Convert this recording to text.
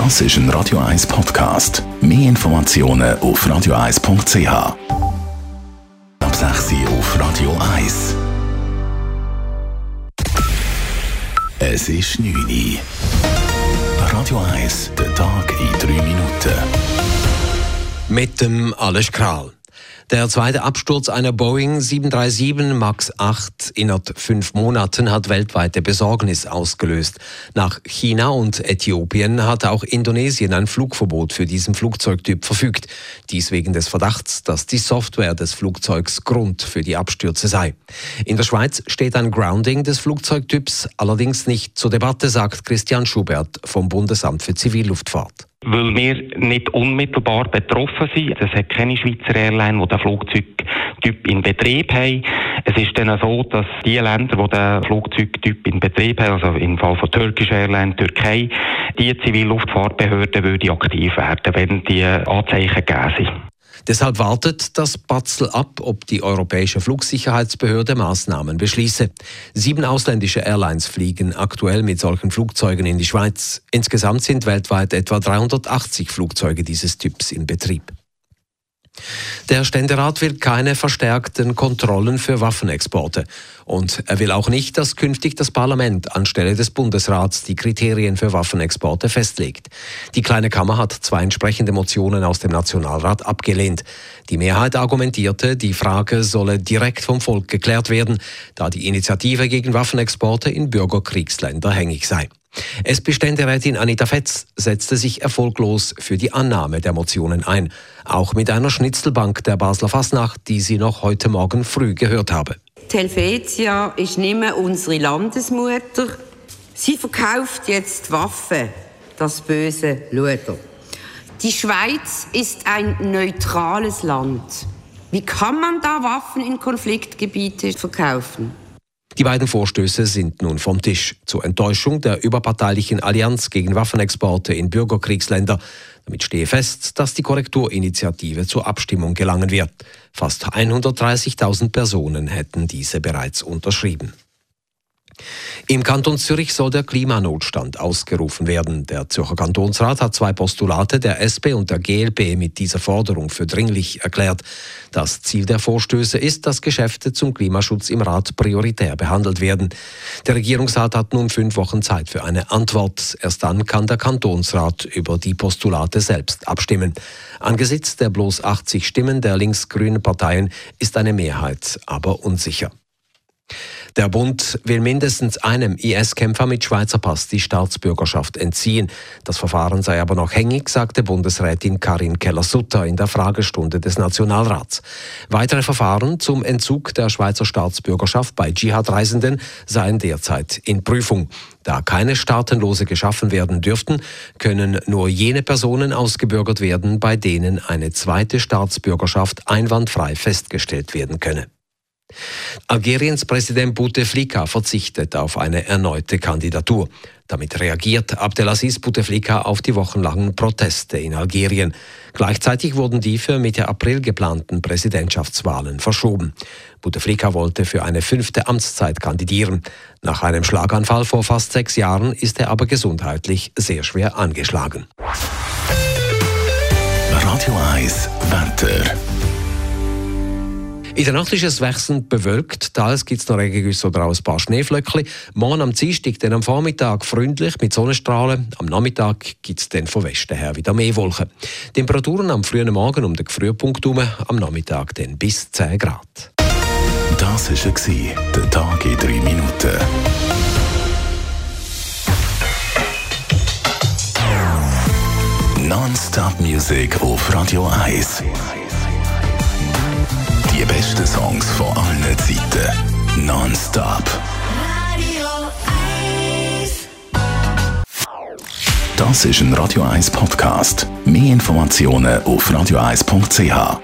Das ist ein Radio 1 Podcast. Mehr Informationen auf radio1.ch. Ab 6 Uhr auf Radio 1. Es ist 9 Uhr. Radio 1, der Tag in 3 Minuten. Mit dem Alles Kral. Der zweite Absturz einer Boeing 737 MAX 8 innerhalb 5 Monaten hat weltweite Besorgnis ausgelöst. Nach China und Äthiopien hat auch Indonesien ein Flugverbot für diesen Flugzeugtyp verfügt. Dies wegen des Verdachts, dass die Software des Flugzeugs Grund für die Abstürze sei. In der Schweiz steht ein Grounding des Flugzeugtyps allerdings nicht zur Debatte, sagt Christian Schubert vom Bundesamt für Zivilluftfahrt. Weil wir nicht unmittelbar betroffen sind. Es hat keine Schweizer Airline, die den Flugzeugtyp in Betrieb haben. Es ist dann so, dass die Länder, die den Flugzeugtyp in Betrieb haben, also im Fall von Turkish Airlines, Türkei, die Zivilluftfahrtbehörden würden aktiv werden, wenn die Anzeichen gegeben sind. Deshalb wartet das Batzel ab, ob die Europäische Flugsicherheitsbehörde Maßnahmen beschließe. 7 ausländische Airlines fliegen aktuell mit solchen Flugzeugen in die Schweiz. Insgesamt sind weltweit etwa 380 Flugzeuge dieses Typs in Betrieb. Der Ständerat will keine verstärkten Kontrollen für Waffenexporte. Und er will auch nicht, dass künftig das Parlament anstelle des Bundesrats die Kriterien für Waffenexporte festlegt. Die Kleine Kammer hat 2 entsprechende Motionen aus dem Nationalrat abgelehnt. Die Mehrheit argumentierte, die Frage solle direkt vom Volk geklärt werden, da die Initiative gegen Waffenexporte in Bürgerkriegsländer hängig sei. SP-Ständerätin Anita Fetz setzte sich erfolglos für die Annahme der Motionen ein, auch mit einer Schnitzelbank der Basler Fasnacht, die sie noch heute Morgen früh gehört habe. Die Helvetia ist nicht mehr unsere Landesmutter. Sie verkauft jetzt Waffen, das böse Luder. Die Schweiz ist ein neutrales Land. Wie kann man da Waffen in Konfliktgebiete verkaufen? Die beiden Vorstöße sind nun vom Tisch. Zur Enttäuschung der überparteilichen Allianz gegen Waffenexporte in Bürgerkriegsländer. Damit stehe fest, dass die Korrekturinitiative zur Abstimmung gelangen wird. Fast 130.000 Personen hätten diese bereits unterschrieben. Im Kanton Zürich soll der Klimanotstand ausgerufen werden. Der Zürcher Kantonsrat hat 2 Postulate der SP und der GLP mit dieser Forderung für dringlich erklärt. Das Ziel der Vorstöße ist, dass Geschäfte zum Klimaschutz im Rat prioritär behandelt werden. Der Regierungsrat hat nun 5 Wochen Zeit für eine Antwort. Erst dann kann der Kantonsrat über die Postulate selbst abstimmen. Angesichts der bloß 80 Stimmen der links-grünen Parteien ist eine Mehrheit aber unsicher. Der Bund will mindestens einem IS-Kämpfer mit Schweizer Pass die Staatsbürgerschaft entziehen. Das Verfahren sei aber noch hängig, sagte Bundesrätin Karin Keller-Sutter in der Fragestunde des Nationalrats. Weitere Verfahren zum Entzug der Schweizer Staatsbürgerschaft bei Dschihad-Reisenden seien derzeit in Prüfung. Da keine Staatenlose geschaffen werden dürften, können nur jene Personen ausgebürgert werden, bei denen eine zweite Staatsbürgerschaft einwandfrei festgestellt werden könne. Algeriens Präsident Bouteflika verzichtet auf eine erneute Kandidatur. Damit reagiert Abdelaziz Bouteflika auf die wochenlangen Proteste in Algerien. Gleichzeitig wurden die für Mitte April geplanten Präsidentschaftswahlen verschoben. Bouteflika wollte für eine 5. Amtszeit kandidieren. Nach einem Schlaganfall vor fast 6 Jahren ist er aber gesundheitlich sehr schwer angeschlagen. Radio 1, Wetter. In der Nacht ist es wechselnd bewölkt, teils gibt es noch Regengüsse oder auch ein paar Schneeflöckchen. Morgen am Dienstag, dann am Vormittag freundlich mit Sonnenstrahlen. Am Nachmittag gibt es dann von Westen her wieder mehr Wolken. Temperaturen am frühen Morgen um den Gefrierpunkt herum, am Nachmittag dann bis 10 Grad. Das war der Tag in 3 Minuten. Non-Stop Music auf Radio 1. Die besten Songs von allen Zeiten. Non-Stop. Radio 1. Das ist ein Radio 1 Podcast. Mehr Informationen auf radio1.ch.